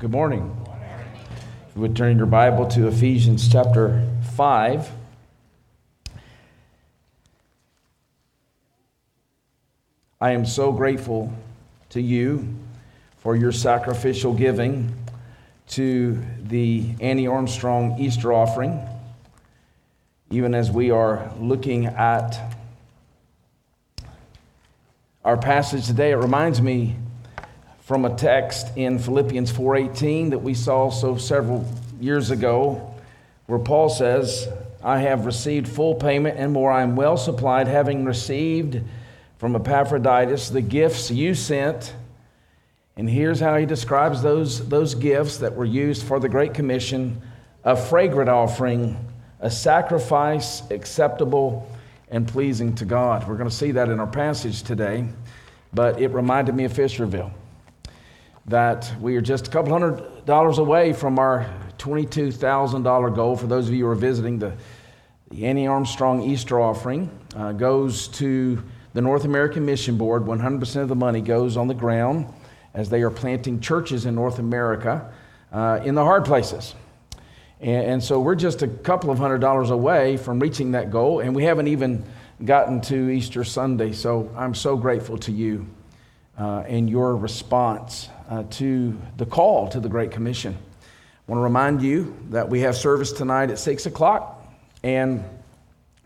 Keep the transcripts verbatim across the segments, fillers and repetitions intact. Good morning. If you would turn your Bible to Ephesians chapter five. I am so grateful to you for your sacrificial giving to the Annie Armstrong Easter offering. Even as we are looking at our passage today, it reminds me from a text in Philippians four eighteen that we saw so several years ago, where Paul says, I have received full payment and more, I am well supplied, having received from Epaphroditus the gifts you sent. And here's how he describes those, those gifts that were used for the Great Commission: a fragrant offering, a sacrifice acceptable and pleasing to God. We're going to see that in our passage today, but it reminded me of Fisherville, that we are just a couple hundred dollars away from our twenty-two thousand dollars goal. For those of you who are visiting, the, the Annie Armstrong Easter offering uh, goes to the North American Mission Board. one hundred percent of the money goes on the ground as they are planting churches in North America uh, in the hard places. And, and so we're just a couple of hundred dollars away from reaching that goal, and we haven't even gotten to Easter Sunday. So I'm so grateful to you uh, and your response Uh, to the call to the Great Commission. I want to remind you that we have service tonight at six o'clock, and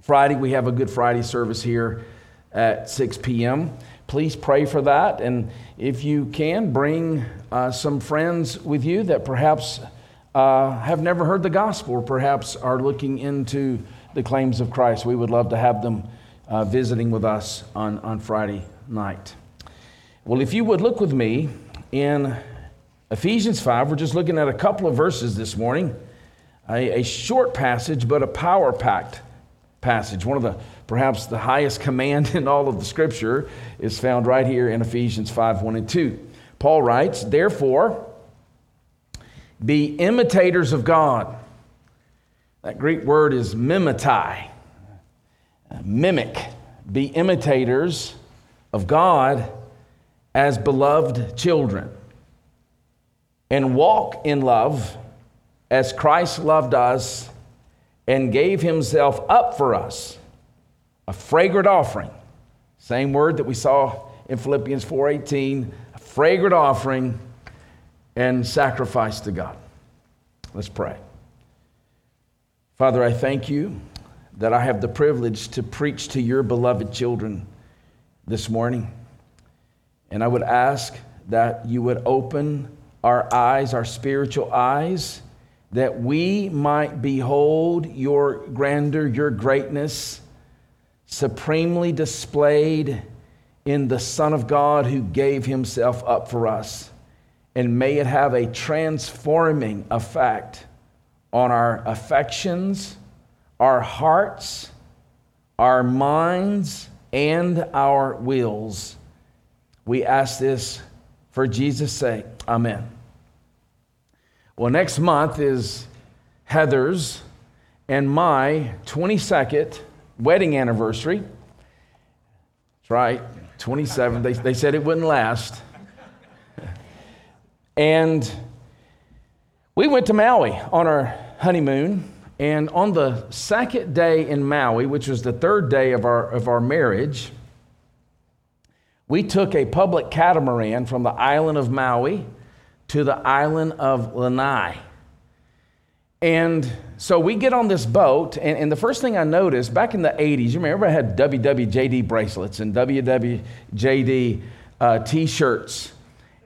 Friday we have a Good Friday service here at six p.m. Please pray for that, and if you can, bring uh, some friends with you that perhaps uh, have never heard the gospel or perhaps are looking into the claims of Christ. We would love to have them uh, visiting with us on, on Friday night. Well, if you would look with me in Ephesians five, we're just looking at a couple of verses this morning, a, a short passage, but a power-packed passage. One of the, perhaps the highest command in all of the Scripture is found right here in Ephesians five, one and two. Paul writes, therefore, be imitators of God. That Greek word is mimetai, mimic. Be imitators of God as beloved children, and walk in love as Christ loved us and gave himself up for us, a fragrant offering. Same word that we saw in Philippians four eighteen, a fragrant offering and sacrifice to God. Let's pray. Father, I thank you that I have the privilege to preach to your beloved children this morning. And I would ask that you would open our eyes, our spiritual eyes, that we might behold your grandeur, your greatness, supremely displayed in the Son of God who gave himself up for us. And may it have a transforming effect on our affections, our hearts, our minds, and our wills. We ask this for Jesus' sake. Amen. Well, next month is Heather's and my twenty-second wedding anniversary. That's right, twenty-seven. They, they said it wouldn't last. And we went to Maui on our honeymoon. And on the second day in Maui, which was the third day of our of our marriage, we took a public catamaran from the island of Maui to the island of Lanai. And so we get on this boat, and, and the first thing I noticed, back in the eighties, you remember I had W W J D bracelets and W W J D uh, T-shirts.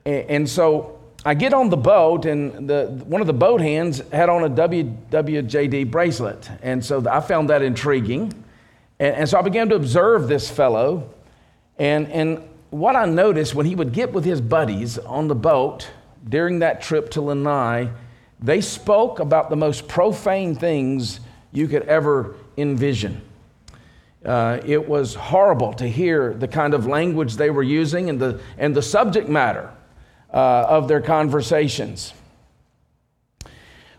And, and so I get on the boat, and the one of the boat hands had on a W W J D bracelet. And so I found that intriguing. And, and so I began to observe this fellow. And and what I noticed when he would get with his buddies on the boat during that trip to Lanai, they spoke about the most profane things you could ever envision. Uh, it was horrible to hear the kind of language they were using and the and the subject matter uh, of their conversations.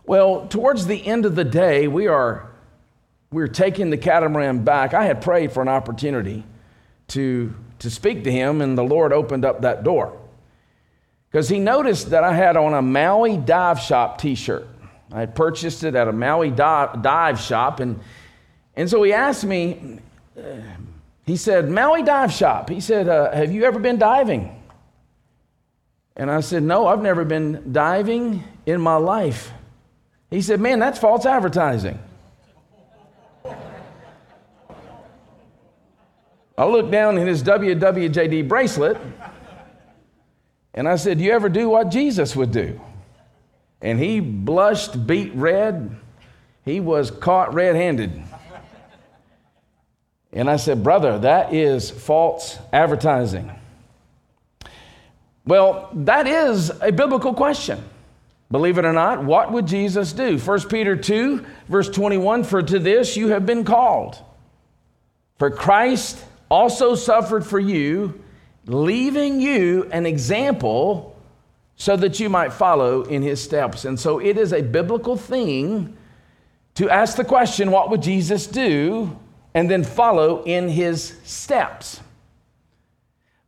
Well, towards the end of the day, we are we're taking the catamaran back. I had prayed for an opportunity to. to speak to him, and the Lord opened up that door. because he noticed that I had on a Maui dive shop t-shirt. I had purchased it at a Maui dive, dive shop, and and so he asked me, uh, he said, Maui dive shop. He said, uh, have you ever been diving? And I said, no, I've never been diving in my life. He said, man, that's false advertising. I looked down in his W W J D bracelet, and I said, you ever do what Jesus would do? And he blushed, beat red. He was caught red-handed. And I said, brother, that is false advertising. Well, that is a biblical question. Believe it or not, what would Jesus do? First Peter two, verse twenty-one, for to this you have been called. For Christ also suffered for you, leaving you an example so that you might follow in his steps. And so it is a biblical thing to ask the question, what would Jesus do? And then follow in his steps.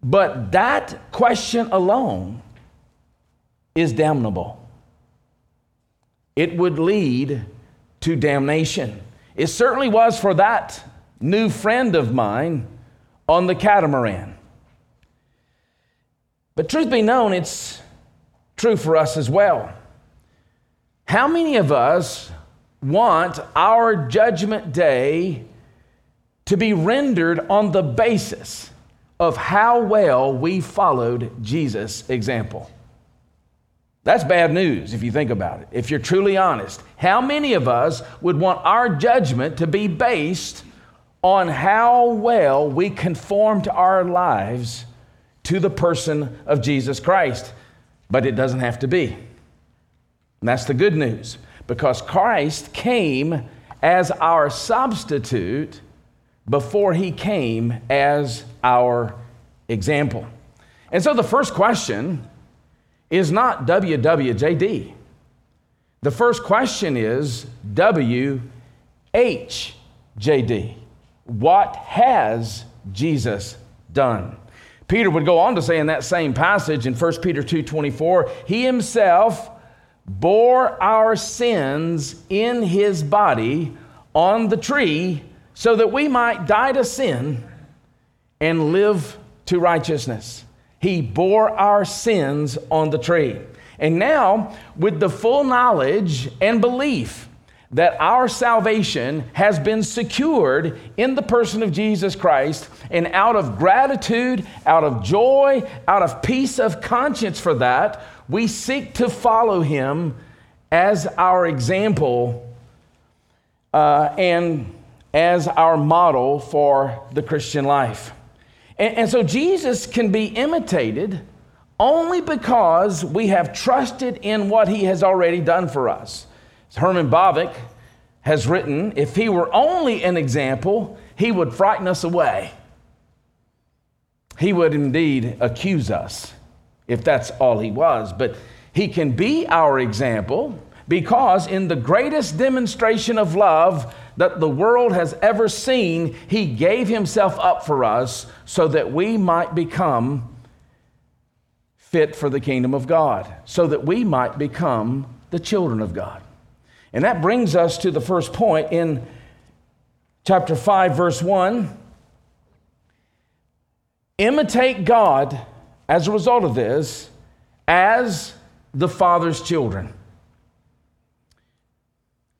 But that question alone is damnable. It would lead to damnation. It certainly was for that new friend of mine on the catamaran. But truth be known, it's true for us as well. How many of us want our judgment day to be rendered on the basis of how well we followed Jesus' example? That's bad news if you think about it, if you're truly honest. How many of us would want our judgment to be based on how well we conformed our lives to the person of Jesus Christ? But it doesn't have to be. And that's the good news, because Christ came as our substitute before he came as our example. And so the first question is not W W J D. The first question is W H J D. What has Jesus done? Peter would go on to say in that same passage in First Peter two twenty-four, he himself bore our sins in his body on the tree so that we might die to sin and live to righteousness. He bore our sins on the tree. And now, with the full knowledge and belief that our salvation has been secured in the person of Jesus Christ, and out of gratitude, out of joy, out of peace of conscience for that, we seek to follow him as our example uh, and as our model for the Christian life. And, and so Jesus can be imitated only because we have trusted in what he has already done for us. Herman Bavik has written, if he were only an example, he would frighten us away. He would indeed accuse us if that's all he was. But he can be our example because in the greatest demonstration of love that the world has ever seen, he gave himself up for us so that we might become fit for the kingdom of God, so that we might become the children of God. And that brings us to the first point in chapter five, verse one. Imitate God as a result of this as the Father's children.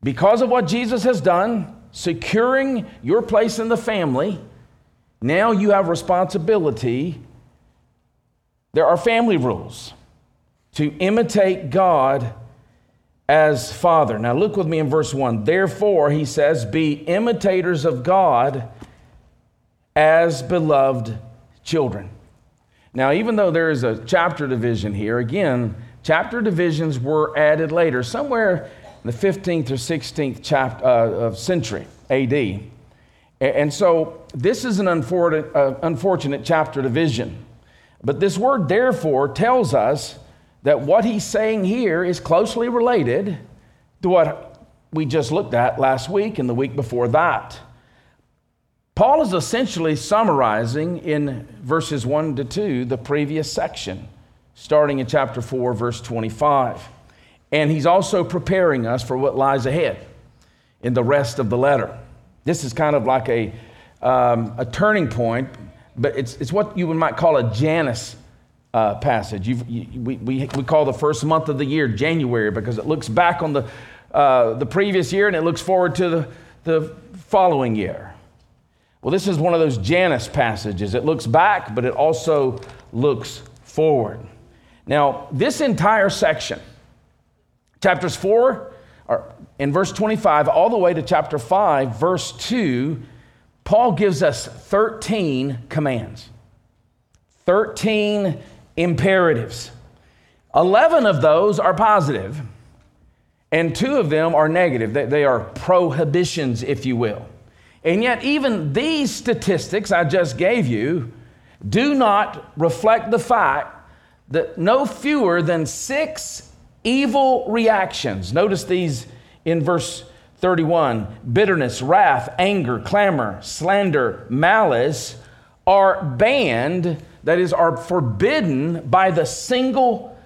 Because of what Jesus has done, securing your place in the family, now you have responsibility. There are family rules to imitate God as Father. Now look with me in verse one. Therefore, he says, be imitators of God as beloved children. Now, even though there is a chapter division here, again, chapter divisions were added later, somewhere in the fifteenth or sixteenth chapter uh, of century A D. And so this is an unfortunate, uh, unfortunate chapter division. But this word therefore tells us that what he's saying here is closely related to what we just looked at last week and the week before that. Paul is essentially summarizing in verses one to two the previous section, starting in chapter four, verse twenty-five. And he's also preparing us for what lies ahead in the rest of the letter. This is kind of like a um, a turning point, but it's it's what you might call a Janus uh, passage. You've, you, we, we we call the first month of the year January, because it looks back on the uh, the previous year and it looks forward to the the following year. Well, this is one of those Janus passages. It looks back, but it also looks forward. Now, this entire section, chapters four or in verse twenty-five all the way to chapter five, verse two, Paul gives us thirteen commands, thirteen imperatives. eleven of those are positive, and two of them are negative. They are prohibitions, if you will. And yet even these statistics I just gave you do not reflect the fact that no fewer than six evil reactions. Notice these in verse thirty-one. Bitterness, wrath, anger, clamor, slander, malice are banned, that is, are forbidden by the single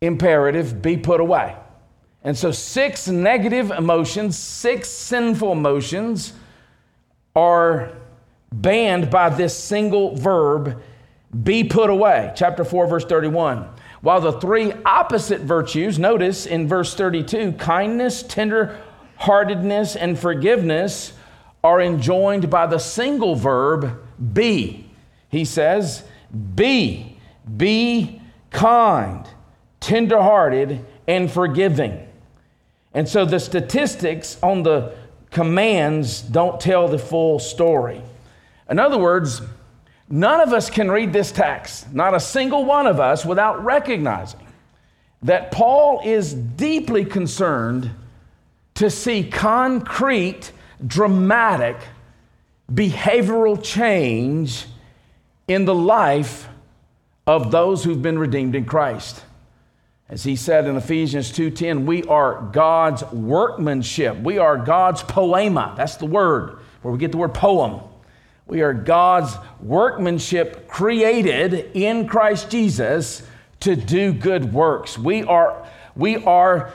imperative, be put away. And so six negative emotions, six sinful emotions are banned by this single verb, be put away. Chapter four, verse thirty-one. While the three opposite virtues, notice in verse thirty-two, kindness, tenderheartedness, and forgiveness are enjoined by the single verb, be. He says, be, be kind, tenderhearted, and forgiving. And so the statistics on the commands don't tell the full story. In other words, none of us can read this text, not a single one of us, without recognizing that Paul is deeply concerned to see concrete, dramatic, behavioral change in the life of those who've been redeemed in Christ. As he said in Ephesians two ten, we are God's workmanship. We are God's poema. That's the word where we get the word poem. We are God's workmanship created in Christ Jesus to do good works. We are, we are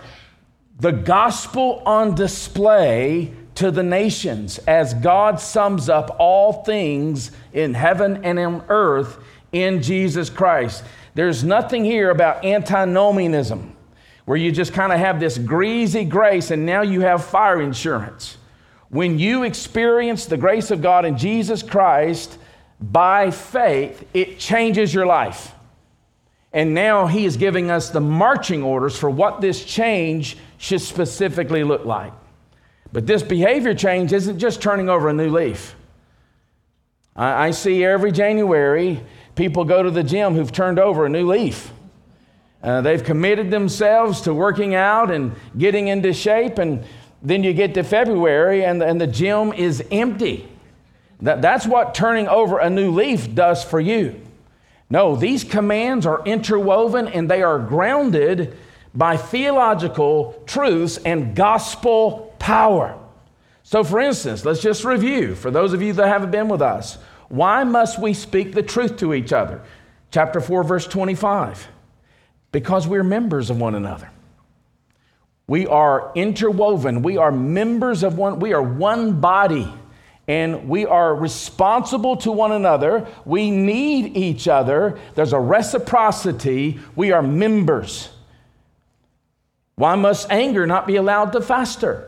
the gospel on display to the nations, as God sums up all things in heaven and on earth in Jesus Christ. There's nothing here about antinomianism, where you just kind of have this greasy grace and now you have fire insurance. When you experience the grace of God in Jesus Christ by faith, it changes your life. And now he is giving us the marching orders for what this change should specifically look like. But this behavior change isn't just turning over a new leaf. I, I see every January people go to the gym who've turned over a new leaf. Uh, they've committed themselves to working out and getting into shape, and then you get to February and the, and the gym is empty. That, that's what turning over a new leaf does for you. No, these commands are interwoven and they are grounded by theological truths and gospel power. So for instance, let's just review for those of you that haven't been with us. Why must we speak the truth to each other? Chapter four, verse twenty-five. Because we're members of one another. We are interwoven. We are members of one. We are one body, and we are responsible to one another. We need each other. There's a reciprocity. We are members. Why must anger not be allowed to fester?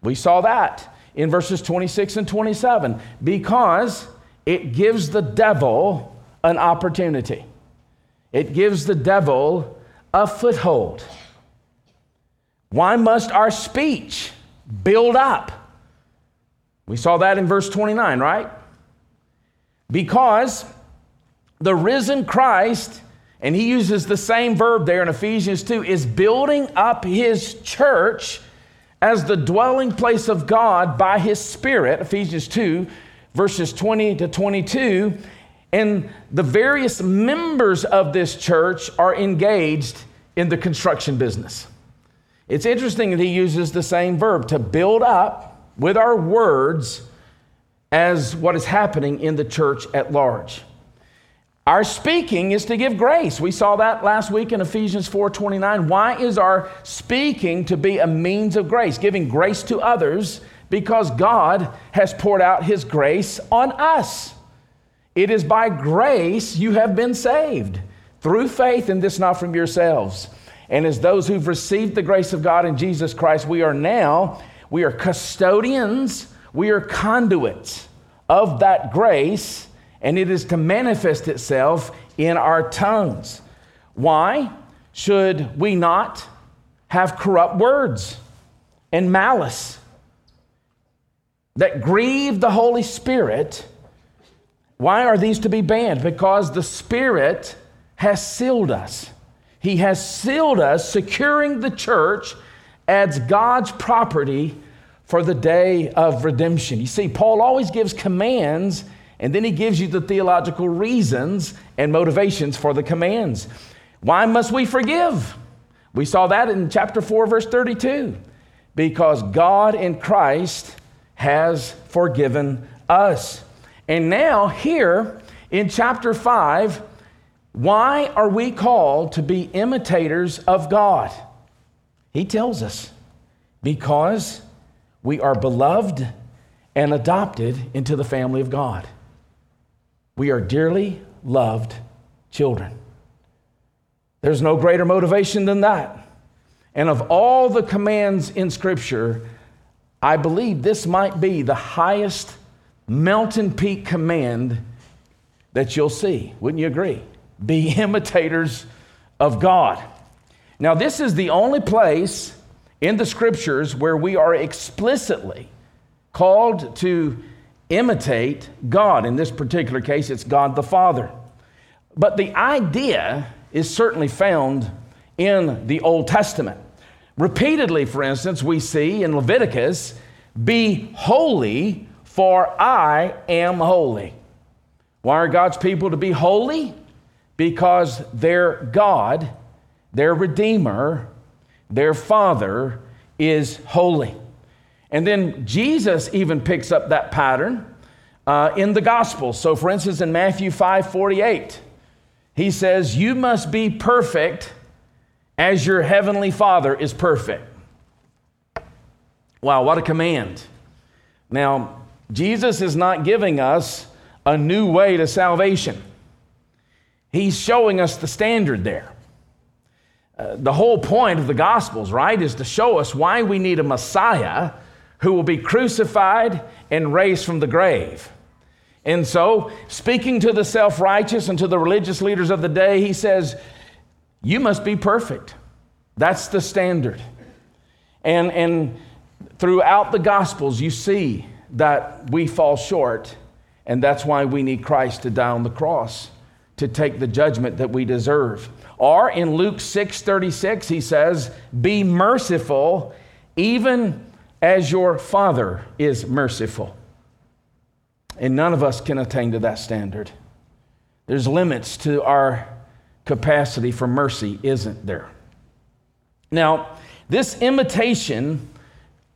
We saw that in verses twenty-six and twenty-seven, because it gives the devil an opportunity. It gives the devil a foothold. Why must our speech build up? We saw that in verse twenty-nine, right? Because the risen Christ, and he uses the same verb there in Ephesians two, is building up his church as the dwelling place of God by his Spirit, Ephesians two, verses twenty to twenty-two, and the various members of this church are engaged in the construction business. It's interesting that he uses the same verb to build up with our words as what is happening in the church at large. Our speaking is to give grace. We saw that last week in Ephesians four twenty-nine. Why is our speaking to be a means of grace? Giving grace to others because God has poured out his grace on us. It is by grace you have been saved through faith, and this not from yourselves. And as those who've received the grace of God in Jesus Christ, we are now, we are custodians, we are conduits of that grace, and it is to manifest itself in our tongues. Why should we not have corrupt words and malice that grieve the Holy Spirit? Why are these to be banned? Because the Spirit has sealed us. He has sealed us, securing the church as God's property for the day of redemption. You see, Paul always gives commands, and then he gives you the theological reasons and motivations for the commands. Why must we forgive? We saw that in chapter four, verse thirty-two. Because God in Christ has forgiven us. And now here in chapter five, why are we called to be imitators of God? He tells us, because we are beloved and adopted into the family of God. We are dearly loved children. There's no greater motivation than that. And of all the commands in Scripture, I believe this might be the highest mountain peak command that you'll see. Wouldn't you agree? Be imitators of God. Now, this is the only place in the Scriptures where we are explicitly called to imitate God. In this particular case, it's God the Father. But the idea is certainly found in the Old Testament. Repeatedly, for instance, we see in Leviticus, be holy, for I am holy. Why are God's people to be holy? Because their God, their Redeemer, their Father is holy. And then Jesus even picks up that pattern uh, in the Gospels. So for instance, in Matthew five forty-eight, he says, you must be perfect as your heavenly Father is perfect. Wow, what a command. Now, Jesus is not giving us a new way to salvation. He's showing us the standard there. Uh, the whole point of the Gospels, right, is to show us why we need a Messiah who will be crucified and raised from the grave. And so, speaking to the self-righteous and to the religious leaders of the day, he says, you must be perfect. That's the standard. And, and throughout the Gospels, you see that we fall short, and that's why we need Christ to die on the cross to take the judgment that we deserve. Or in Luke six thirty-six, he says, be merciful, even as your Father is merciful. And none of us can attain to that standard. There's limits to our capacity for mercy, isn't there? Now, this imitation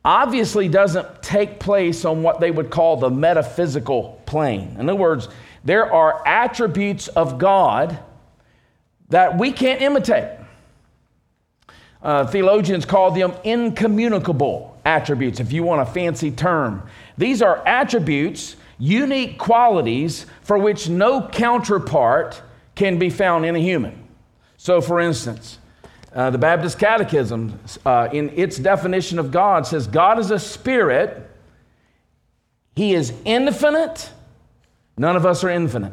obviously doesn't take place on what they would call the metaphysical plane. In other words, there are attributes of God that we can't imitate. Uh, theologians call them incommunicable attributes, if you want a fancy term. These are attributes, unique qualities for which no counterpart can be found in a human. So, for instance, Uh, the Baptist Catechism, uh, in its definition of God, says God is a spirit. He is infinite. None of us are infinite.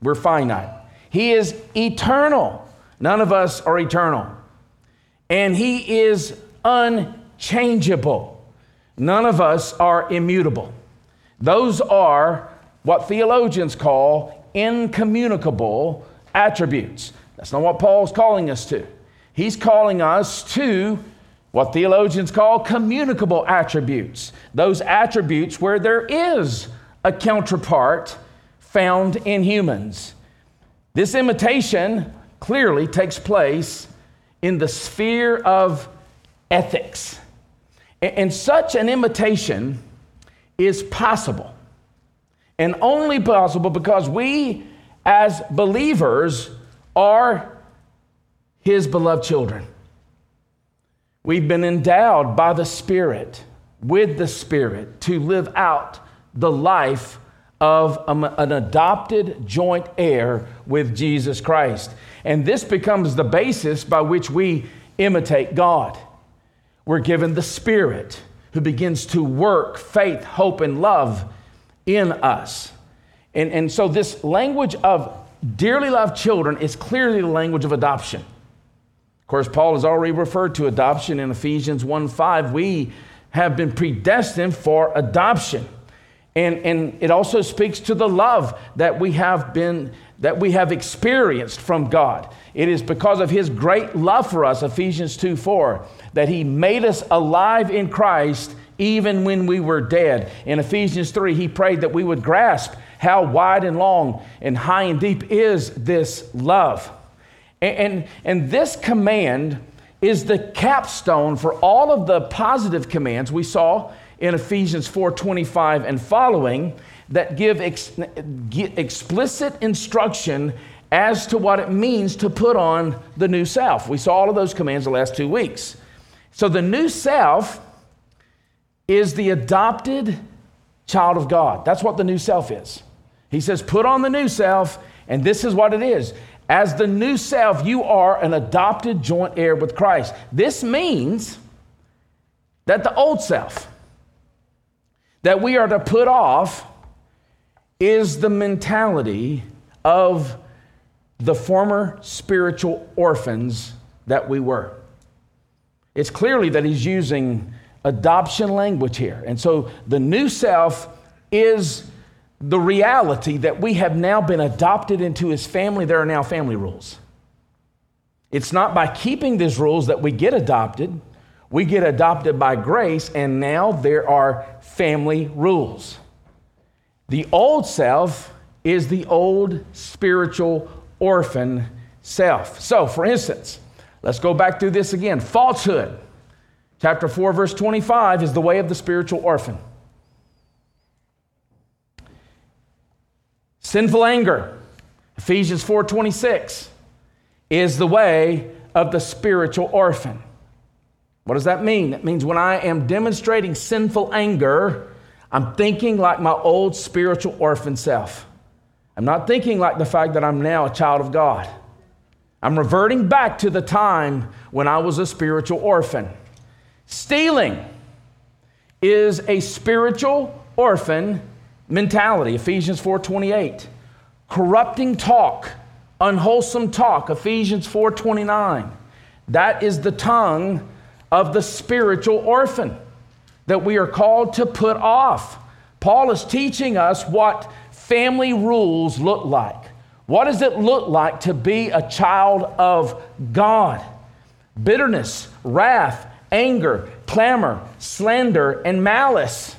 We're finite. He is eternal. None of us are eternal. And he is unchangeable. None of us are immutable. Those are what theologians call incommunicable attributes. That's not what Paul's calling us to. He's calling us to what theologians call communicable attributes, those attributes where there is a counterpart found in humans. This imitation clearly takes place in the sphere of ethics. And such an imitation is possible, and only possible because we as believers are his beloved children. We've been endowed by the Spirit, with the Spirit, to live out the life of an adopted joint heir with Jesus Christ. And this becomes the basis by which we imitate God. We're given the Spirit who begins to work faith, hope, and love in us. And, and so this language of dearly loved children is clearly the language of adoption. Of course, Paul has already referred to adoption in Ephesians one five. We have been predestined for adoption. And, and it also speaks to the love that we have been, that we have experienced from God. It is because of his great love for us, Ephesians two four, that he made us alive in Christ even when we were dead. In Ephesians three, he prayed that we would grasp how wide and long and high and deep is this love. And, and, and this command is the capstone for all of the positive commands we saw in Ephesians four twenty-five and following, that give ex- explicit instruction as to what it means to put on the new self. We saw all of those commands the last two weeks. So the new self is the adopted child of God. That's what the new self is. He says, put on the new self, and this is what it is. As the new self, you are an adopted joint heir with Christ. This means that the old self that we are to put off is the mentality of the former spiritual orphans that we were. It's clearly that he's using adoption language here. And so the new self is the reality that we have now been adopted into his family. There are now family rules. It's not by keeping these rules that we get adopted. We get adopted by grace, and now there are family rules. The old self is the old spiritual orphan self. So, for instance, let's go back through this again. Falsehood, chapter four, verse twenty-five, is the way of the spiritual orphan. Sinful anger, Ephesians four twenty-six, is the way of the spiritual orphan. What does that mean? That means when I am demonstrating sinful anger, I'm thinking like my old spiritual orphan self. I'm not thinking like the fact that I'm now a child of God. I'm reverting back to the time when I was a spiritual orphan. Stealing is a spiritual orphan mentality, Ephesians four twenty-eight. Corrupting talk, unwholesome talk, Ephesians four twenty-nine. That is the tongue of the spiritual orphan that we are called to put off. Paul is teaching us what family rules look like. What does it look like to be a child of God? Bitterness, wrath, anger, clamor, slander, and malice.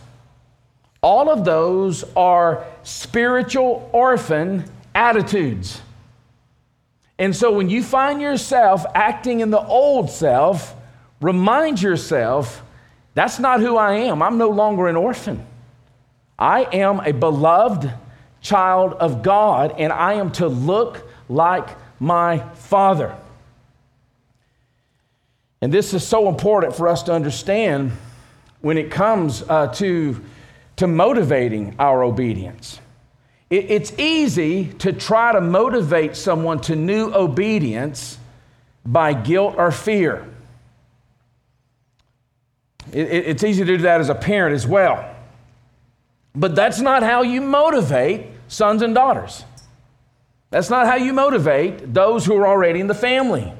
All of those are spiritual orphan attitudes. And so when you find yourself acting in the old self, remind yourself, that's not who I am. I'm no longer an orphan. I am a beloved child of God, and I am to look like my Father. And this is so important for us to understand when it comes uh, to, to motivating our obedience. It, it's easy to try to motivate someone to new obedience by guilt or fear. It's easy to do that as a parent as well. But that's not how you motivate sons and daughters. That's not how you motivate those who are already in the family.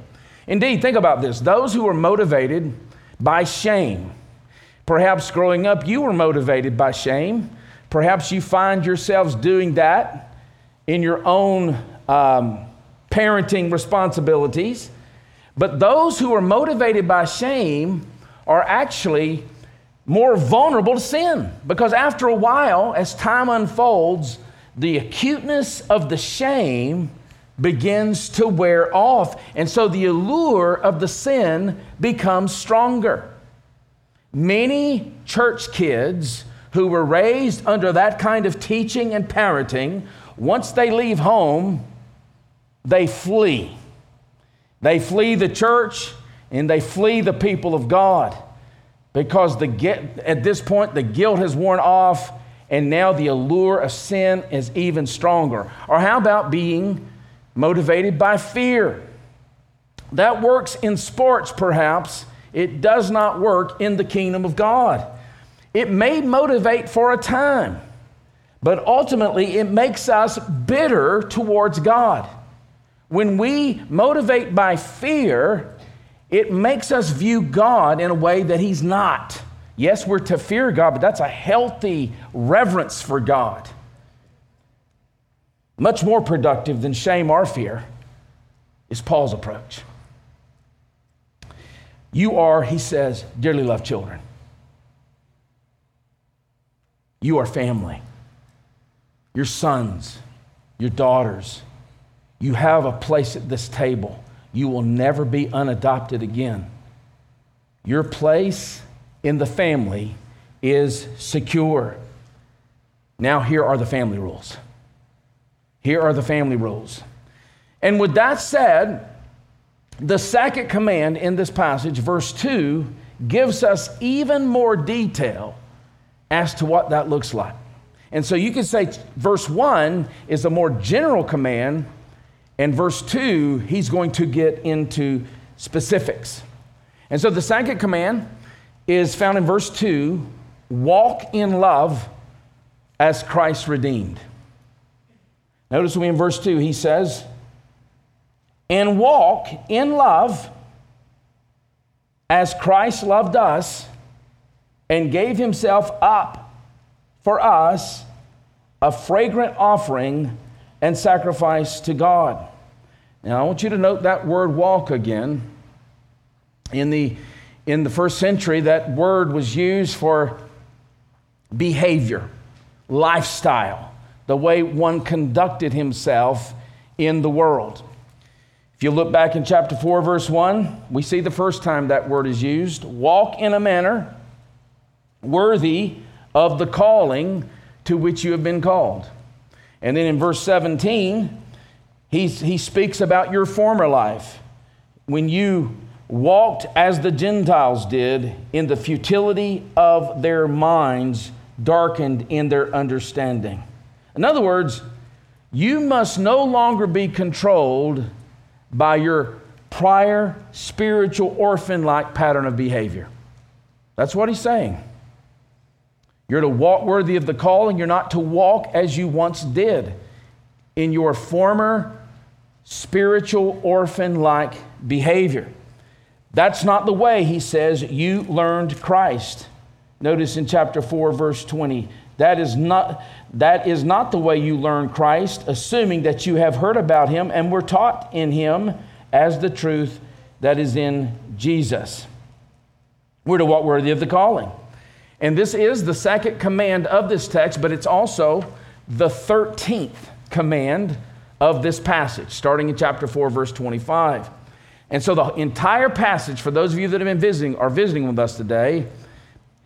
Indeed, think about this. Those who are motivated by shame. Perhaps growing up you were motivated by shame. Perhaps you find yourselves doing that in your own um, parenting responsibilities. But those who are motivated by shame are actually more vulnerable to sin, because after a while, as time unfolds, the acuteness of the shame begins to wear off, and so the allure of the sin becomes stronger. Many church kids who were raised under that kind of teaching and parenting Once they leave home, they flee. They flee the church and they flee the people of God, because the at this point the guilt has worn off and now the allure of sin is even stronger. Or how about being motivated by fear? That works in sports, perhaps. It does not work in the kingdom of God. It may motivate for a time, but ultimately it makes us bitter towards God. When we motivate by fear, it makes us view God in a way that He's not. Yes, we're to fear God, but that's a healthy reverence for God. Much more productive than shame or fear is Paul's approach. You are, he says, dearly loved children. You are family. Your sons, your daughters. You have a place at this table. You will never be unadopted again. Your place in the family is secure. Now here are the family rules. Here are the family rules. And with that said, the second command in this passage, verse two, gives us even more detail as to what that looks like. And so you can say verse one is a more general command, and verse two, he's going to get into specifics. And so the second command is found in verse two, walk in love as Christ redeemed. Notice we in verse two, he says, and walk in love as Christ loved us and gave himself up for us, a fragrant offering and sacrifice to God. Now, I want you to note that word walk again. In the, in the first century, that word was used for behavior, lifestyle, the way one conducted himself in the world. If you look back in chapter four, verse one, we see the first time that word is used. Walk in a manner worthy of the calling to which you have been called. And then in verse seventeen, he's, he speaks about your former life, when you walked as the Gentiles did in the futility of their minds, darkened in their understanding. In other words, you must no longer be controlled by your prior spiritual orphan-like pattern of behavior. That's what he's saying. You're to walk worthy of the calling. You're not to walk as you once did in your former spiritual orphan-like behavior. That's not the way, he says, you learned Christ. Notice in chapter four, verse twenty, that is not, that is not the way you learned Christ, assuming that you have heard about him and were taught in him as the truth that is in Jesus. We're to walk worthy of the calling. And this is the second command of this text, but it's also the thirteenth command of this passage, starting in chapter four, verse twenty-five. And so the entire passage, for those of you that have been visiting, are visiting with us today,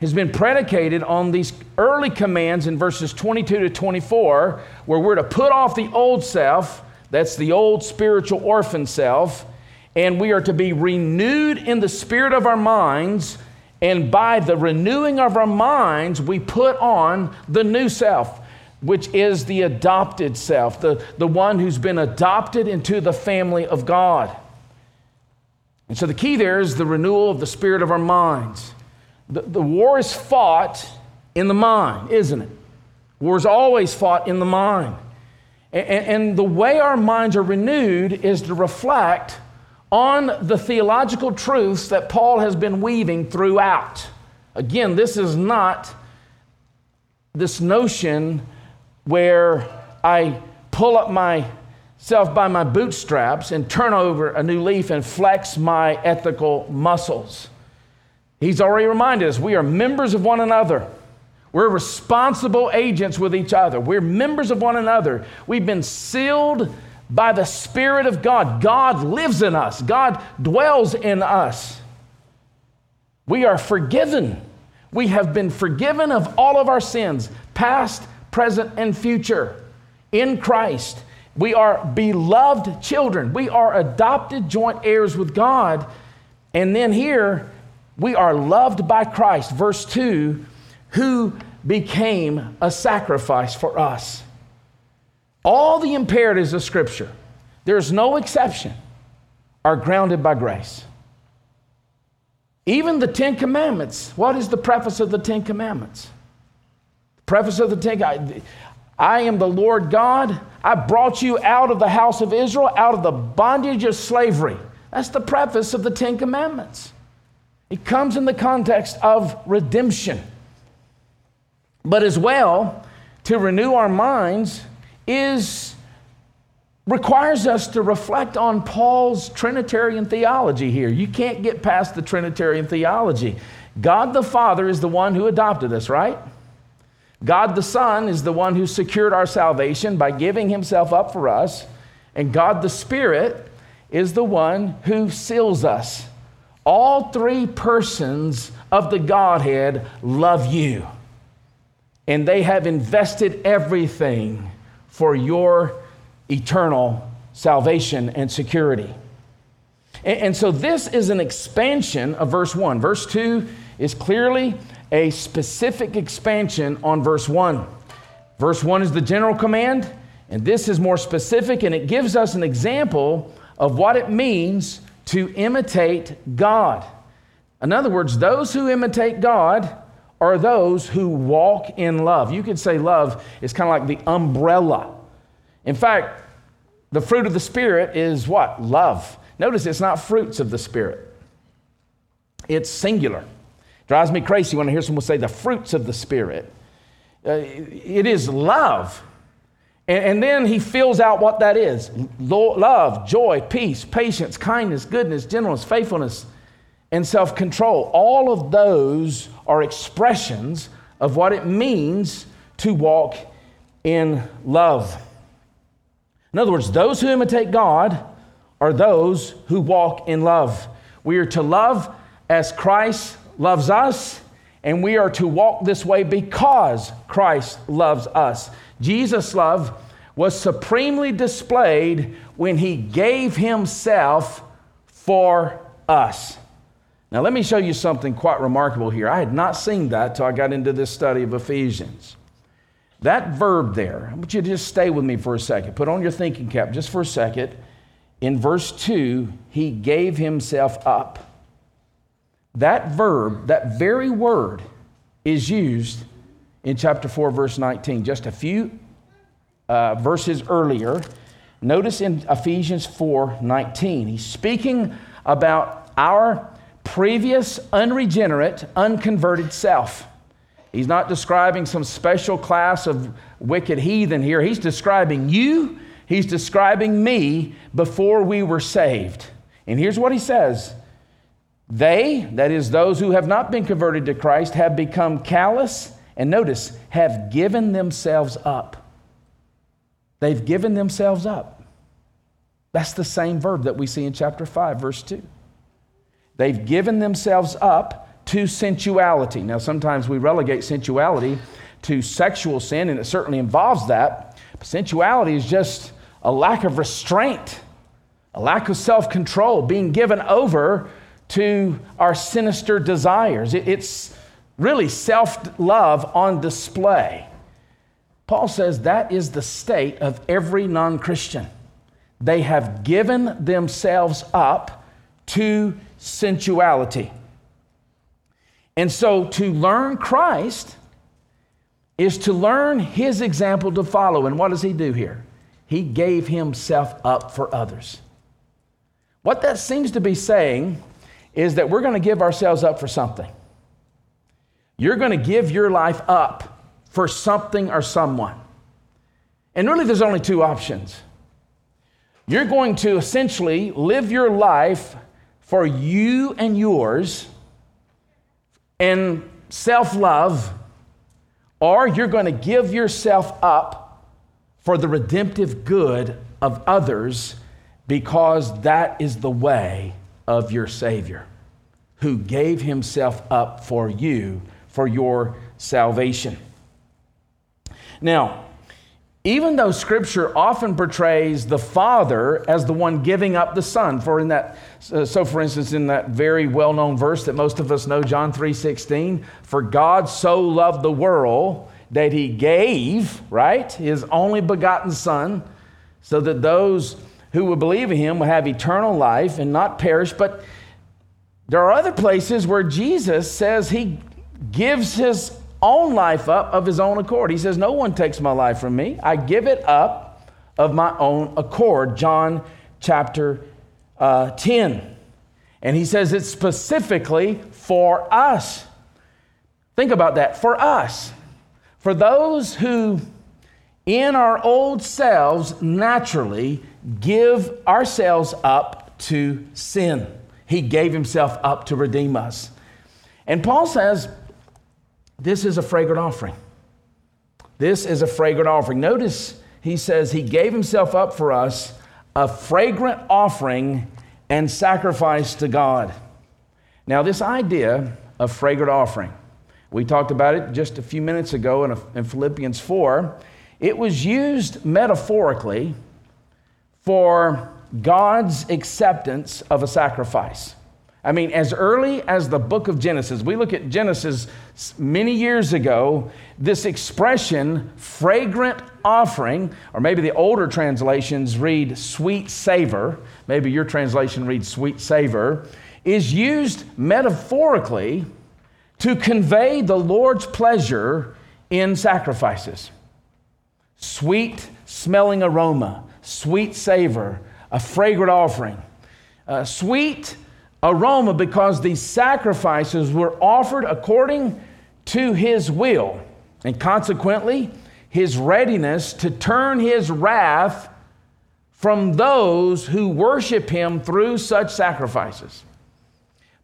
has been predicated on these early commands in verses twenty-two to twenty-four, where we're to put off the old self, that's the old spiritual orphan self, and we are to be renewed in the spirit of our minds. And by the renewing of our minds, we put on the new self, which is the adopted self, the, the one who's been adopted into the family of God. And so the key there is the renewal of the spirit of our minds. The, the war is fought in the mind, isn't it? War is always fought in the mind. And, and the way our minds are renewed is to reflect on the theological truths that Paul has been weaving throughout. Again, this is not this notion where I pull up myself by my bootstraps and turn over a new leaf and flex my ethical muscles. He's already reminded us we are members of one another. We're responsible agents with each other. We're members of one another. We've been sealed by the Spirit of God. God lives in us. God dwells in us. We are forgiven. We have been forgiven of all of our sins, past, present, and future. in Christ. We are beloved children. We are adopted joint heirs with God. And then here, we are loved by Christ. Verse two, who became a sacrifice for us. All the imperatives of Scripture, there's no exception, are grounded by grace. Even the Ten Commandments. What is the preface of the Ten Commandments? The preface of the Ten Commandments. I am the Lord God. I brought you out of the house of Israel, out of the bondage of slavery. That's the preface of the Ten Commandments. It comes in the context of redemption. But as well, to renew our minds is requires us to reflect on Paul's Trinitarian theology here. You can't get past the Trinitarian theology. God the Father is the one who adopted us, right? God the Son is the one who secured our salvation by giving himself up for us. And God the Spirit is the one who seals us. All three persons of the Godhead love you. And they have invested everything for your eternal salvation and security. And, and so this is an expansion of verse one. Verse two is clearly a specific expansion on verse one. Verse one is the general command, and this is more specific, and it gives us an example of what it means to imitate God. In other words, those who imitate God are those who walk in love. You could say love is kind of like the umbrella. In fact, the fruit of the Spirit is what? Love. Notice it's not fruits of the Spirit. It's singular. Drives me crazy when I hear someone say the fruits of the Spirit. Uh, it is love. And, and then he fills out what that is. Lo- love, joy, peace, patience, kindness, goodness, gentleness, faithfulness, and self-control. All of those are expressions of what it means to walk in love. In other words, those who imitate God are those who walk in love. We are to love as Christ loves us, and we are to walk this way because Christ loves us. Jesus' love was supremely displayed when he gave himself for us. Now, let me show you something quite remarkable here. I had not seen that till I got into this study of Ephesians. That verb there, I want you to just stay with me for a second. Put on your thinking cap just for a second. In verse two, he gave himself up. That verb, that very word, is used in chapter four, verse nineteen, just a few uh, verses earlier. Notice in Ephesians four nineteen, he's speaking about our previous unregenerate, unconverted self. He's not describing some special class of wicked heathen here. He's describing you. He's describing me before we were saved. And here's what he says. They, that is those who have not been converted to Christ, have become callous and notice, have given themselves up. They've given themselves up. That's the same verb that we see in chapter five, verse two. They've given themselves up to sensuality. Now, sometimes we relegate sensuality to sexual sin, and it certainly involves that. But sensuality is just a lack of restraint, a lack of self-control, being given over to our sinister desires. It's really self-love on display. Paul says that is the state of every non-Christian. They have given themselves up to sensuality. And so to learn Christ is to learn his example to follow. And what does he do here? He gave himself up for others. What that seems to be saying is that we're going to give ourselves up for something. You're going to give your life up for something or someone. And really there's only two options. You're going to essentially live your life for you and yours and self-love, or you're going to give yourself up for the redemptive good of others because that is the way of your Savior who gave himself up for you, for your salvation. Now, Even though Scripture often portrays the Father as the one giving up the Son, for in that, so for instance, in that very well-known verse that most of us know, John three sixteen, for God so loved the world that He gave, right, His only begotten Son, so that those who would believe in Him would have eternal life and not perish. But there are other places where Jesus says He gives His own life up of His own accord. He says, no one takes my life from me. I give it up of my own accord. John chapter uh, ten. And He says it's specifically for us. Think about that. For us. For those who in our old selves naturally give ourselves up to sin. He gave Himself up to redeem us. And Paul says, this is a fragrant offering. This is a fragrant offering. Notice he says He gave Himself up for us, a fragrant offering and sacrifice to God. Now, this idea of fragrant offering, we talked about it just a few minutes ago in, a, in Philippians four. It was used metaphorically for God's acceptance of a sacrifice. I mean, as early as the book of Genesis, we look at Genesis many years ago, this expression, fragrant offering, or maybe the older translations read sweet savor, maybe your translation reads sweet savor, is used metaphorically to convey the Lord's pleasure in sacrifices. Sweet smelling aroma, sweet savor, a fragrant offering, uh, sweet aroma, because these sacrifices were offered according to His will, and consequently His readiness to turn His wrath from those who worship Him through such sacrifices.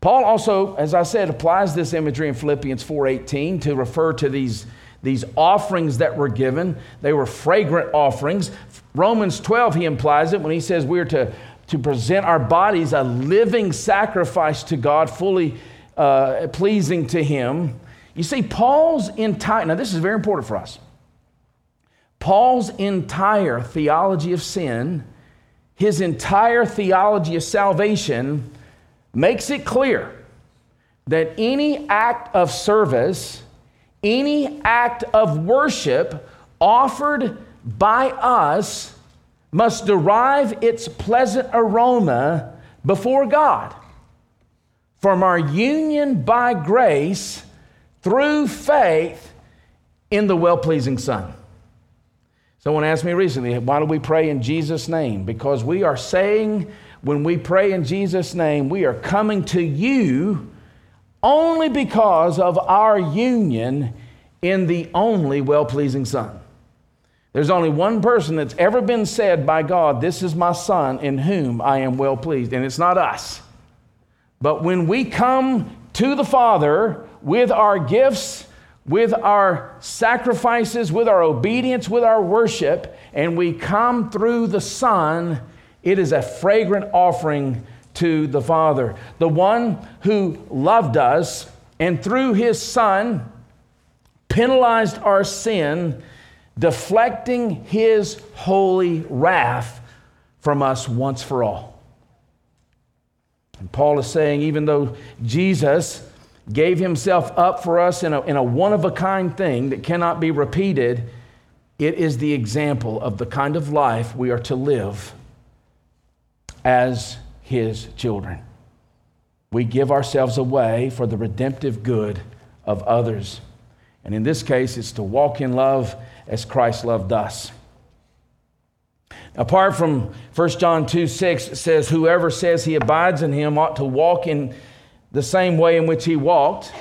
Paul also, as I said, applies this imagery in Philippians four eighteen to refer to these, these offerings that were given. They were fragrant offerings. Romans twelve, he implies it when he says we're to to present our bodies a living sacrifice to God, fully uh, pleasing to Him. You see, Paul's entire, now this is very important for us. Paul's entire theology of sin, his entire theology of salvation, makes it clear that any act of service, any act of worship offered by us must derive its pleasant aroma before God from our union by grace through faith in the well-pleasing Son. Someone asked me recently, why do we pray in Jesus' name? Because we are saying, when we pray in Jesus' name, we are coming to You only because of our union in the only well-pleasing Son. There's only one person that's ever been said by God, this is my Son in whom I am well pleased. And it's not us. But when we come to the Father with our gifts, with our sacrifices, with our obedience, with our worship, and we come through the Son, it is a fragrant offering to the Father. The one who loved us and through His Son penalized our sin, deflecting His holy wrath from us once for all. And Paul is saying, even though Jesus gave Himself up for us in a, in a one-of-a-kind thing that cannot be repeated, it is the example of the kind of life we are to live as His children. We give ourselves away for the redemptive good of others. And in this case, it's to walk in love as Christ loved us. Apart from First John two six, it says, whoever says he abides in Him ought to walk in the same way in which He walked.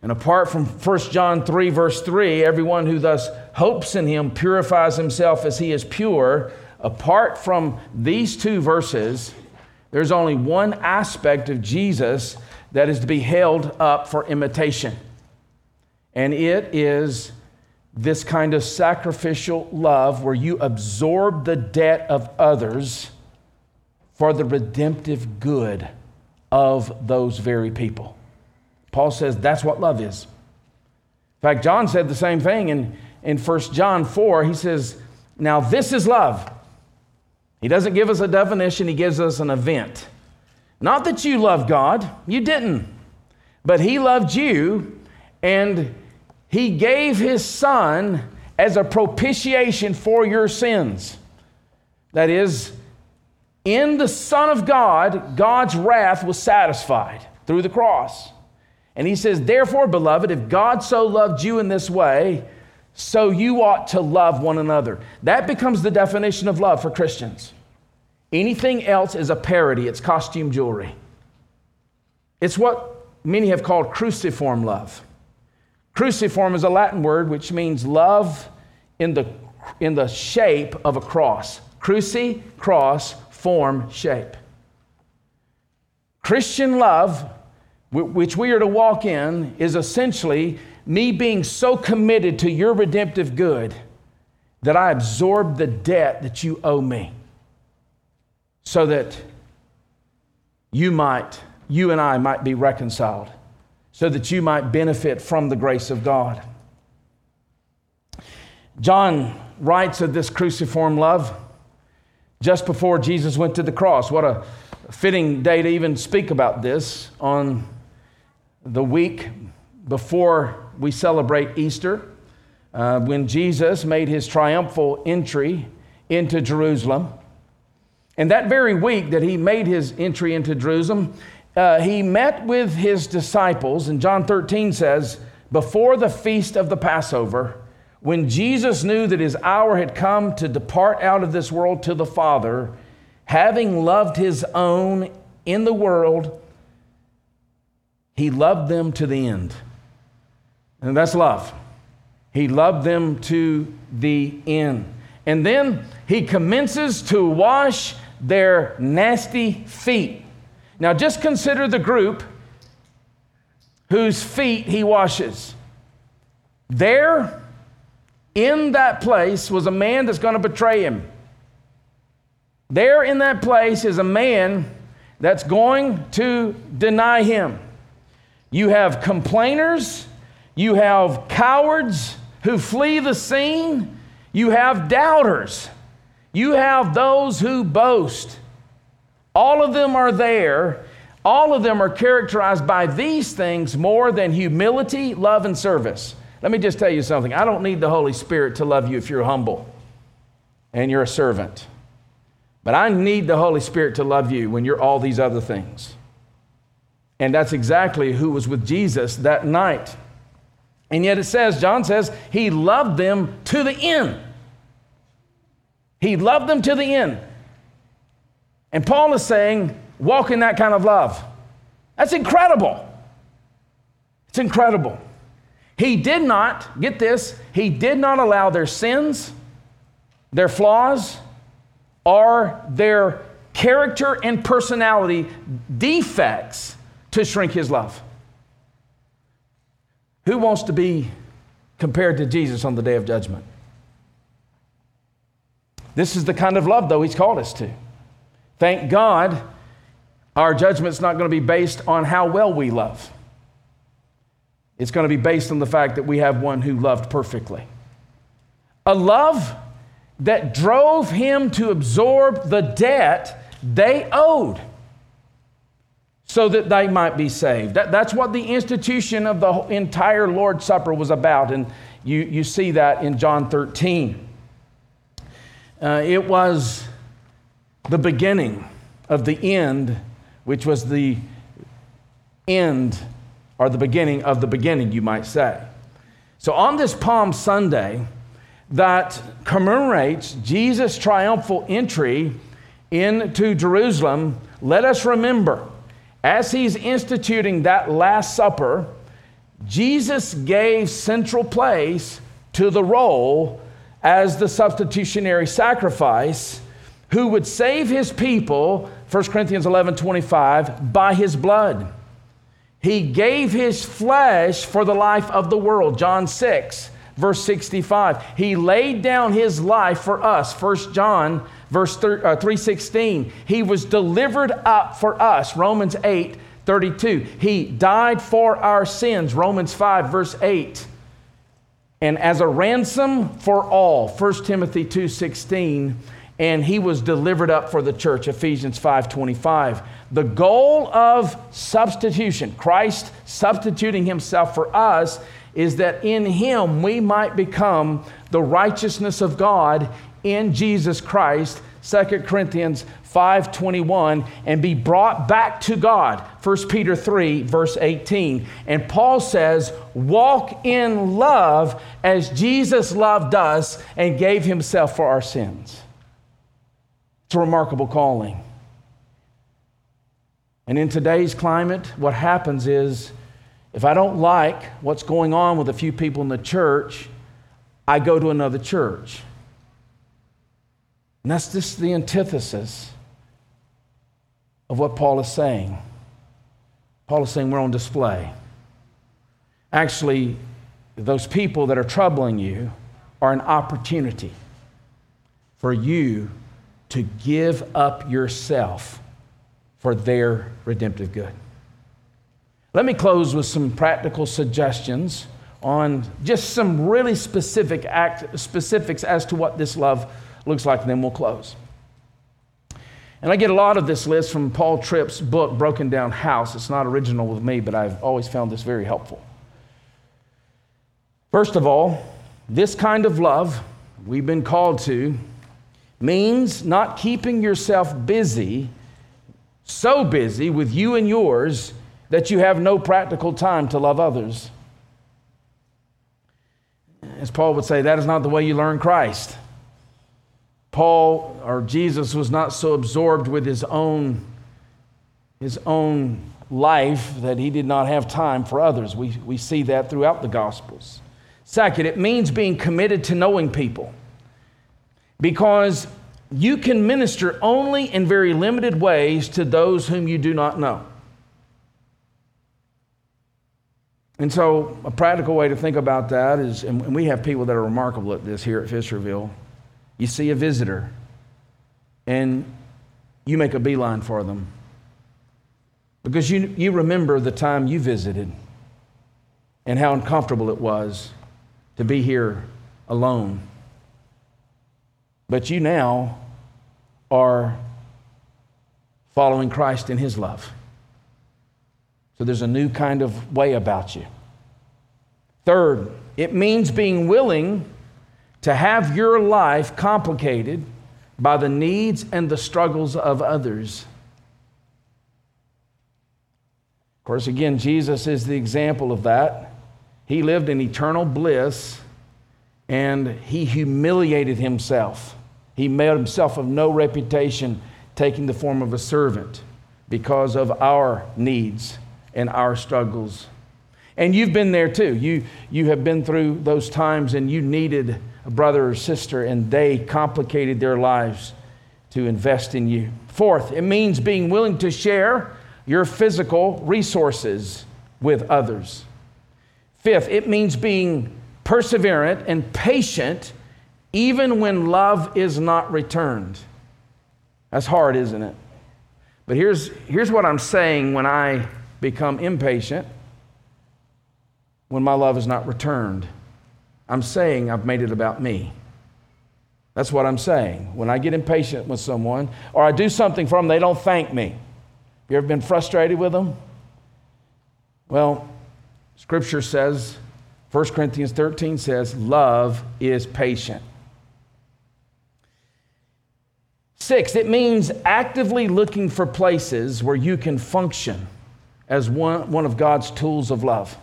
And apart from First John three, verse three, everyone who thus hopes in Him purifies himself as He is pure. Apart from these two verses, there's only one aspect of Jesus that is to be held up for imitation. And it is this kind of sacrificial love where you absorb the debt of others for the redemptive good of those very people. Paul says that's what love is. In fact, John said the same thing in, in First John four. He says, Now, this is love. He doesn't give us a definition. He gives us an event. Not that you love God. You didn't. But he loved you, and he gave his son as a propitiation for your sins. That is, in the Son of God, God's wrath was satisfied through the cross. And he says, therefore, beloved, if God so loved you in this way, so you ought to love one another. That becomes the definition of love for Christians. Anything else is a parody. It's costume jewelry. It's what many have called cruciform love. Cruciform is a Latin word which means love in the, in the shape of a cross. Cruci, cross, form, shape. Christian love, which we are to walk in, is essentially me being so committed to your redemptive good that I absorb the debt that you owe me so that you might, you and I might be reconciled, so that you might benefit from the grace of God. John writes of this cruciform love just before Jesus went to the cross. What a fitting day to even speak about this on the week before we celebrate Easter, uh, when Jesus made his triumphal entry into Jerusalem. And that very week that he made his entry into Jerusalem, uh, he met with his disciples. And John thirteen says, before the feast of the Passover, when Jesus knew that his hour had come to depart out of this world to the Father, having loved his own in the world, he loved them to the end. And that's love. He loved them to the end. And then he commences to wash their nasty feet. Now just consider the group whose feet he washes. There, in that place, was a man that's going to betray him. There in that place is a man that's going to deny him. You have complainers. You have cowards who flee the scene. You have doubters. You have those who boast. All of them are there. All of them are characterized by these things more than humility, love, and service. Let me just tell you something. I don't need the Holy Spirit to love you if you're humble and you're a servant. But I need the Holy Spirit to love you when you're all these other things. And that's exactly who was with Jesus that night. And yet it says, John says, he loved them to the end. He loved them to the end. And Paul is saying, walk in that kind of love. That's incredible. It's incredible. He did not, get this, he did not allow their sins, their flaws, or their character and personality defects to shrink his love. Who wants to be compared to Jesus on the day of judgment? This is the kind of love, though, he's called us to. Thank God our judgment's not going to be based on how well we love. It's going to be based on the fact that we have one who loved perfectly. A love that drove him to absorb the debt they owed so that they might be saved. That, that's what the institution of the entire Lord's Supper was about, and you, you see that in John thirteen. Uh, it was the beginning of the end, which was the end, or the beginning of the beginning, you might say. So on this Palm Sunday that commemorates Jesus' triumphal entry into Jerusalem, let us remember, as he's instituting that Last Supper, Jesus gave central place to the role as the substitutionary sacrifice who would save his people, First Corinthians eleven twenty-five, by his blood. He gave his flesh for the life of the world, John six. Verse sixty-five, he laid down his life for us. First John verse three sixteen, he was delivered up for us. Romans eight thirty-two, he died for our sins. Romans five verse eight. and as a ransom for all, First Timothy two sixteen, and he was delivered up for the church, Ephesians five twenty-five. The goal of substitution, Christ substituting himself for us, is that in him we might become the righteousness of God in Jesus Christ, Second Corinthians five twenty-one, and be brought back to God, First Peter three, verse eighteen. And Paul says, walk in love as Jesus loved us and gave himself for our sins. It's a remarkable calling. And in today's climate, what happens is, if I don't like what's going on with a few people in the church, I go to another church. And that's just the antithesis of what Paul is saying. Paul is saying we're on display. Actually, those people that are troubling you are an opportunity for you to give up yourself for their redemptive good. Let me close with some practical suggestions on just some really specific act, specifics as to what this love looks like, and then we'll close. And I get a lot of this list from Paul Tripp's book, Broken Down House. It's not original with me, but I've always found this very helpful. First of all, this kind of love we've been called to means not keeping yourself busy, so busy with you and yours, that you have no practical time to love others. As Paul would say, that is not the way you learn Christ. Paul, or Jesus, was not so absorbed with his own, his own life that he did not have time for others. We, we see that throughout the Gospels. Second, it means being committed to knowing people, because you can minister only in very limited ways to those whom you do not know. And so a practical way to think about that is, and we have people that are remarkable at this here at Fisherville. You see a visitor, and you make a beeline for them because you you remember the time you visited and how uncomfortable it was to be here alone. But you now are following Christ in his love. So there's a new kind of way about you. Third, it means being willing to have your life complicated by the needs and the struggles of others. Of course, again, Jesus is the example of that. He lived in eternal bliss, and he humiliated himself. He made himself of no reputation, taking the form of a servant because of our needs and our struggles. And you've been there too. You, you have been through those times, and you needed a brother or sister, and they complicated their lives to invest in you. Fourth, it means being willing to share your physical resources with others. Fifth, it means being perseverant and patient even when love is not returned. That's hard, isn't it? But here's, here's what I'm saying when I become impatient when my love is not returned. I'm saying I've made it about me. That's what I'm saying. When I get impatient with someone, or I do something for them, they don't thank me. You ever been frustrated with them? Well, Scripture says, First Corinthians thirteen says, love is patient. Sixth, it means actively looking for places where you can function as one, one of God's tools of love.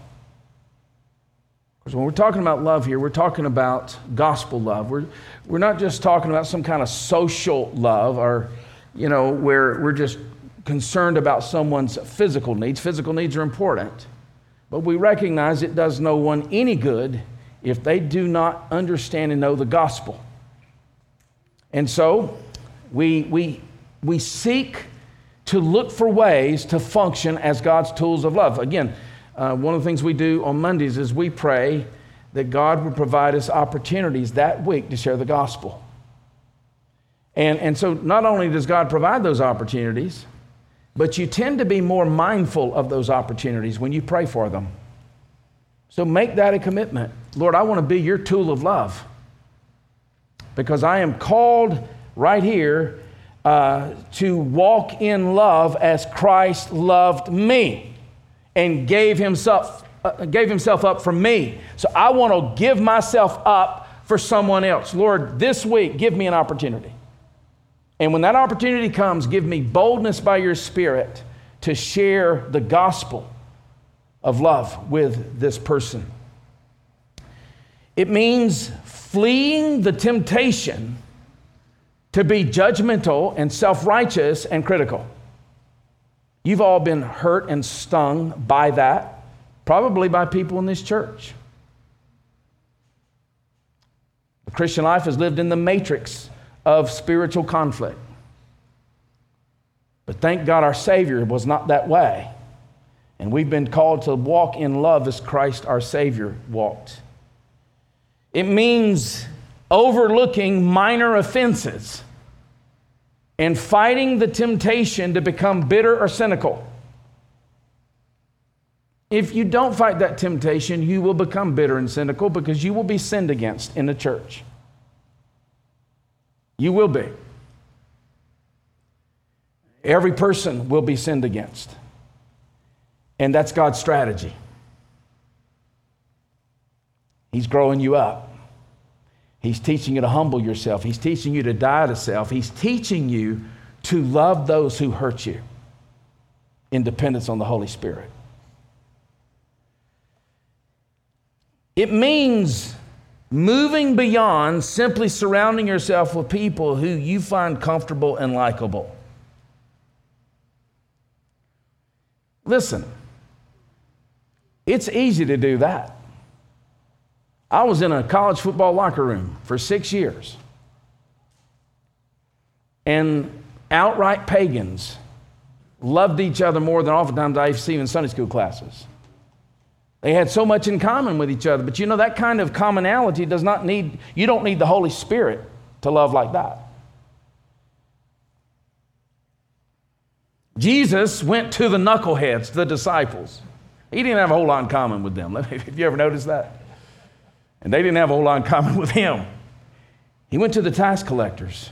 When we're talking about love here, we're talking about gospel love. We're we're not just talking about some kind of social love, or, you know, where we're just concerned about someone's physical needs. Physical needs are important, but we recognize it does no one any good if they do not understand and know the gospel. And so we we we seek to look for ways to function as God's tools of love. Again, Uh, one of the things we do on Mondays is we pray that God would provide us opportunities that week to share the gospel. And, and so not only does God provide those opportunities, but you tend to be more mindful of those opportunities when you pray for them. So make that a commitment. Lord, I want to be your tool of love, because I am called right here uh, to walk in love as Christ loved me and gave himself, uh, gave himself up for me. So I want to give myself up for someone else. Lord, this week, give me an opportunity. And when that opportunity comes, give me boldness by your Spirit to share the gospel of love with this person. It means fleeing the temptation to be judgmental and self-righteous and critical. You've all been hurt and stung by that, probably by people in this church. The Christian life has lived in the matrix of spiritual conflict. But thank God our Savior was not that way. And we've been called to walk in love as Christ our Savior walked. It means overlooking minor offenses and fighting the temptation to become bitter or cynical. If you don't fight that temptation, you will become bitter and cynical, because you will be sinned against in the church. You will be. Every person will be sinned against. And that's God's strategy. He's growing you up. He's teaching you to humble yourself. He's teaching you to die to self. He's teaching you to love those who hurt you in dependence on the Holy Spirit. It means moving beyond simply surrounding yourself with people who you find comfortable and likable. Listen. It's easy to do that. I was in a college football locker room for six years. And outright pagans loved each other more than oftentimes I see in Sunday school classes. They had so much in common with each other. But you know, that kind of commonality does not need, you don't need the Holy Spirit to love like that. Jesus went to the knuckleheads, the disciples. He didn't have a whole lot in common with them. Have you ever noticed that? And they didn't have a whole lot in common with him. He went to the tax collectors.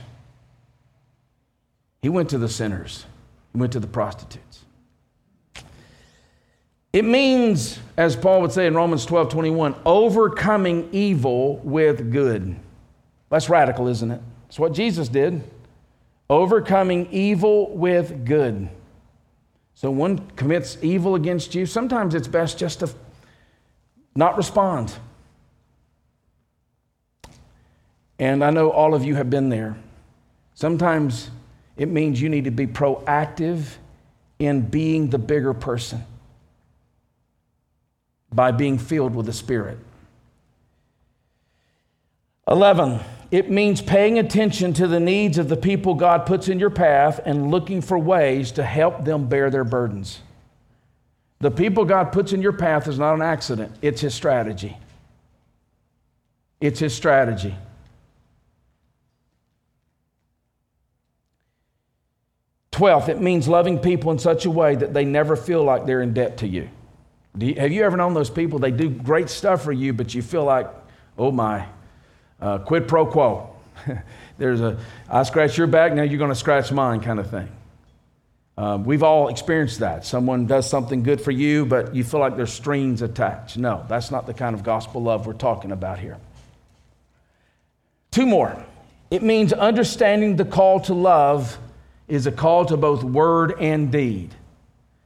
He went to the sinners. He went to the prostitutes. It means, as Paul would say in Romans twelve twenty-one, overcoming evil with good. That's radical, isn't it? It's what Jesus did. Overcoming evil with good. So one commits evil against you. Sometimes it's best just to not respond. And I know all of you have been there. Sometimes it means you need to be proactive in being the bigger person by being filled with the Spirit. Eleven, it means paying attention to the needs of the people God puts in your path and looking for ways to help them bear their burdens. The people God puts in your path is not an accident. It's His strategy. It's His strategy. Twelfth, it means loving people in such a way that they never feel like they're in debt to you. Do you have you ever known those people? They do great stuff for you, but you feel like, oh my, uh, quid pro quo. There's a, I scratch your back, now you're going to scratch mine kind of thing. Uh, we've all experienced that. Someone does something good for you, but you feel like there's strings attached. No, that's not the kind of gospel love we're talking about here. Two more. It means understanding the call to love is a call to both word and deed.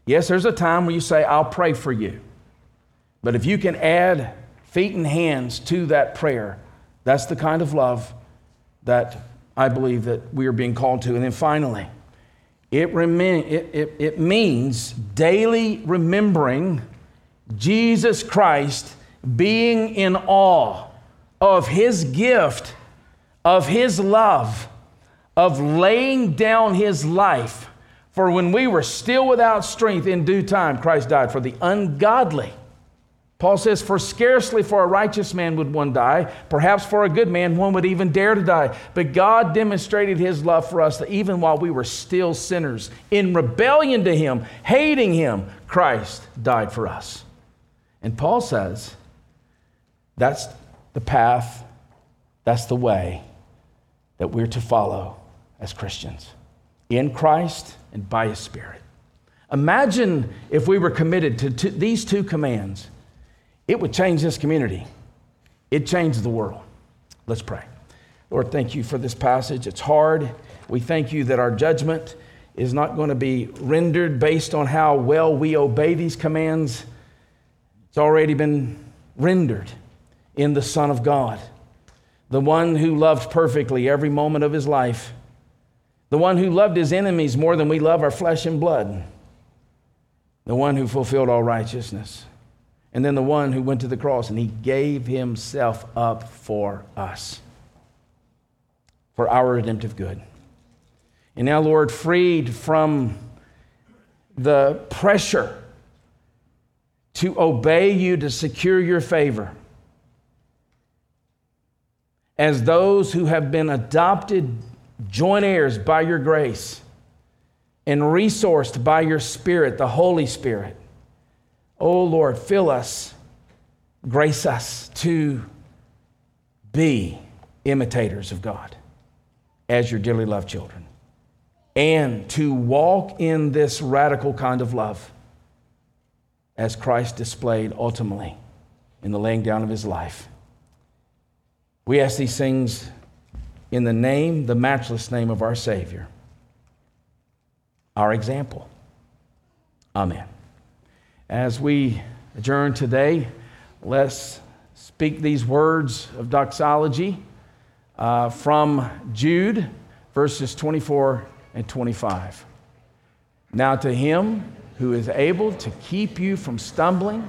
Yes, there's a time where you say, I'll pray for you. But if you can add feet and hands to that prayer, that's the kind of love that I believe that we are being called to. And then finally, it, remi- it, it, it means daily remembering Jesus Christ, being in awe of His gift, of His love, of laying down His life. For when we were still without strength, in due time Christ died for the ungodly. Paul says, for scarcely for a righteous man would one die, perhaps for a good man one would even dare to die. But God demonstrated His love for us, that even while we were still sinners, in rebellion to Him, hating Him, Christ died for us. And Paul says, That's the path, that's the way that we're to follow as Christians, in Christ and by His Spirit. Imagine if we were committed to, to these two commands. It would change this community. It changed the world. Let's pray. Lord, thank you for this passage. It's hard. We thank you that our judgment is not going to be rendered based on how well we obey these commands. It's already been rendered in the Son of God, the one who loved perfectly every moment of his life, the one who loved his enemies more than we love our flesh and blood, the one who fulfilled all righteousness, and then the one who went to the cross and he gave himself up for us, for our redemptive good. And now, Lord, freed from the pressure to obey you to secure your favor, as those who have been adopted joint heirs by your grace and resourced by your Spirit, the Holy Spirit. Oh, Lord, fill us, grace us to be imitators of God as your dearly loved children, and to walk in this radical kind of love as Christ displayed ultimately in the laying down of his life. We ask these things in the name, the matchless name of our Savior, our example. Amen. As we adjourn today, let's speak these words of doxology uh, from Jude, verses twenty-four and twenty-five. Now to him who is able to keep you from stumbling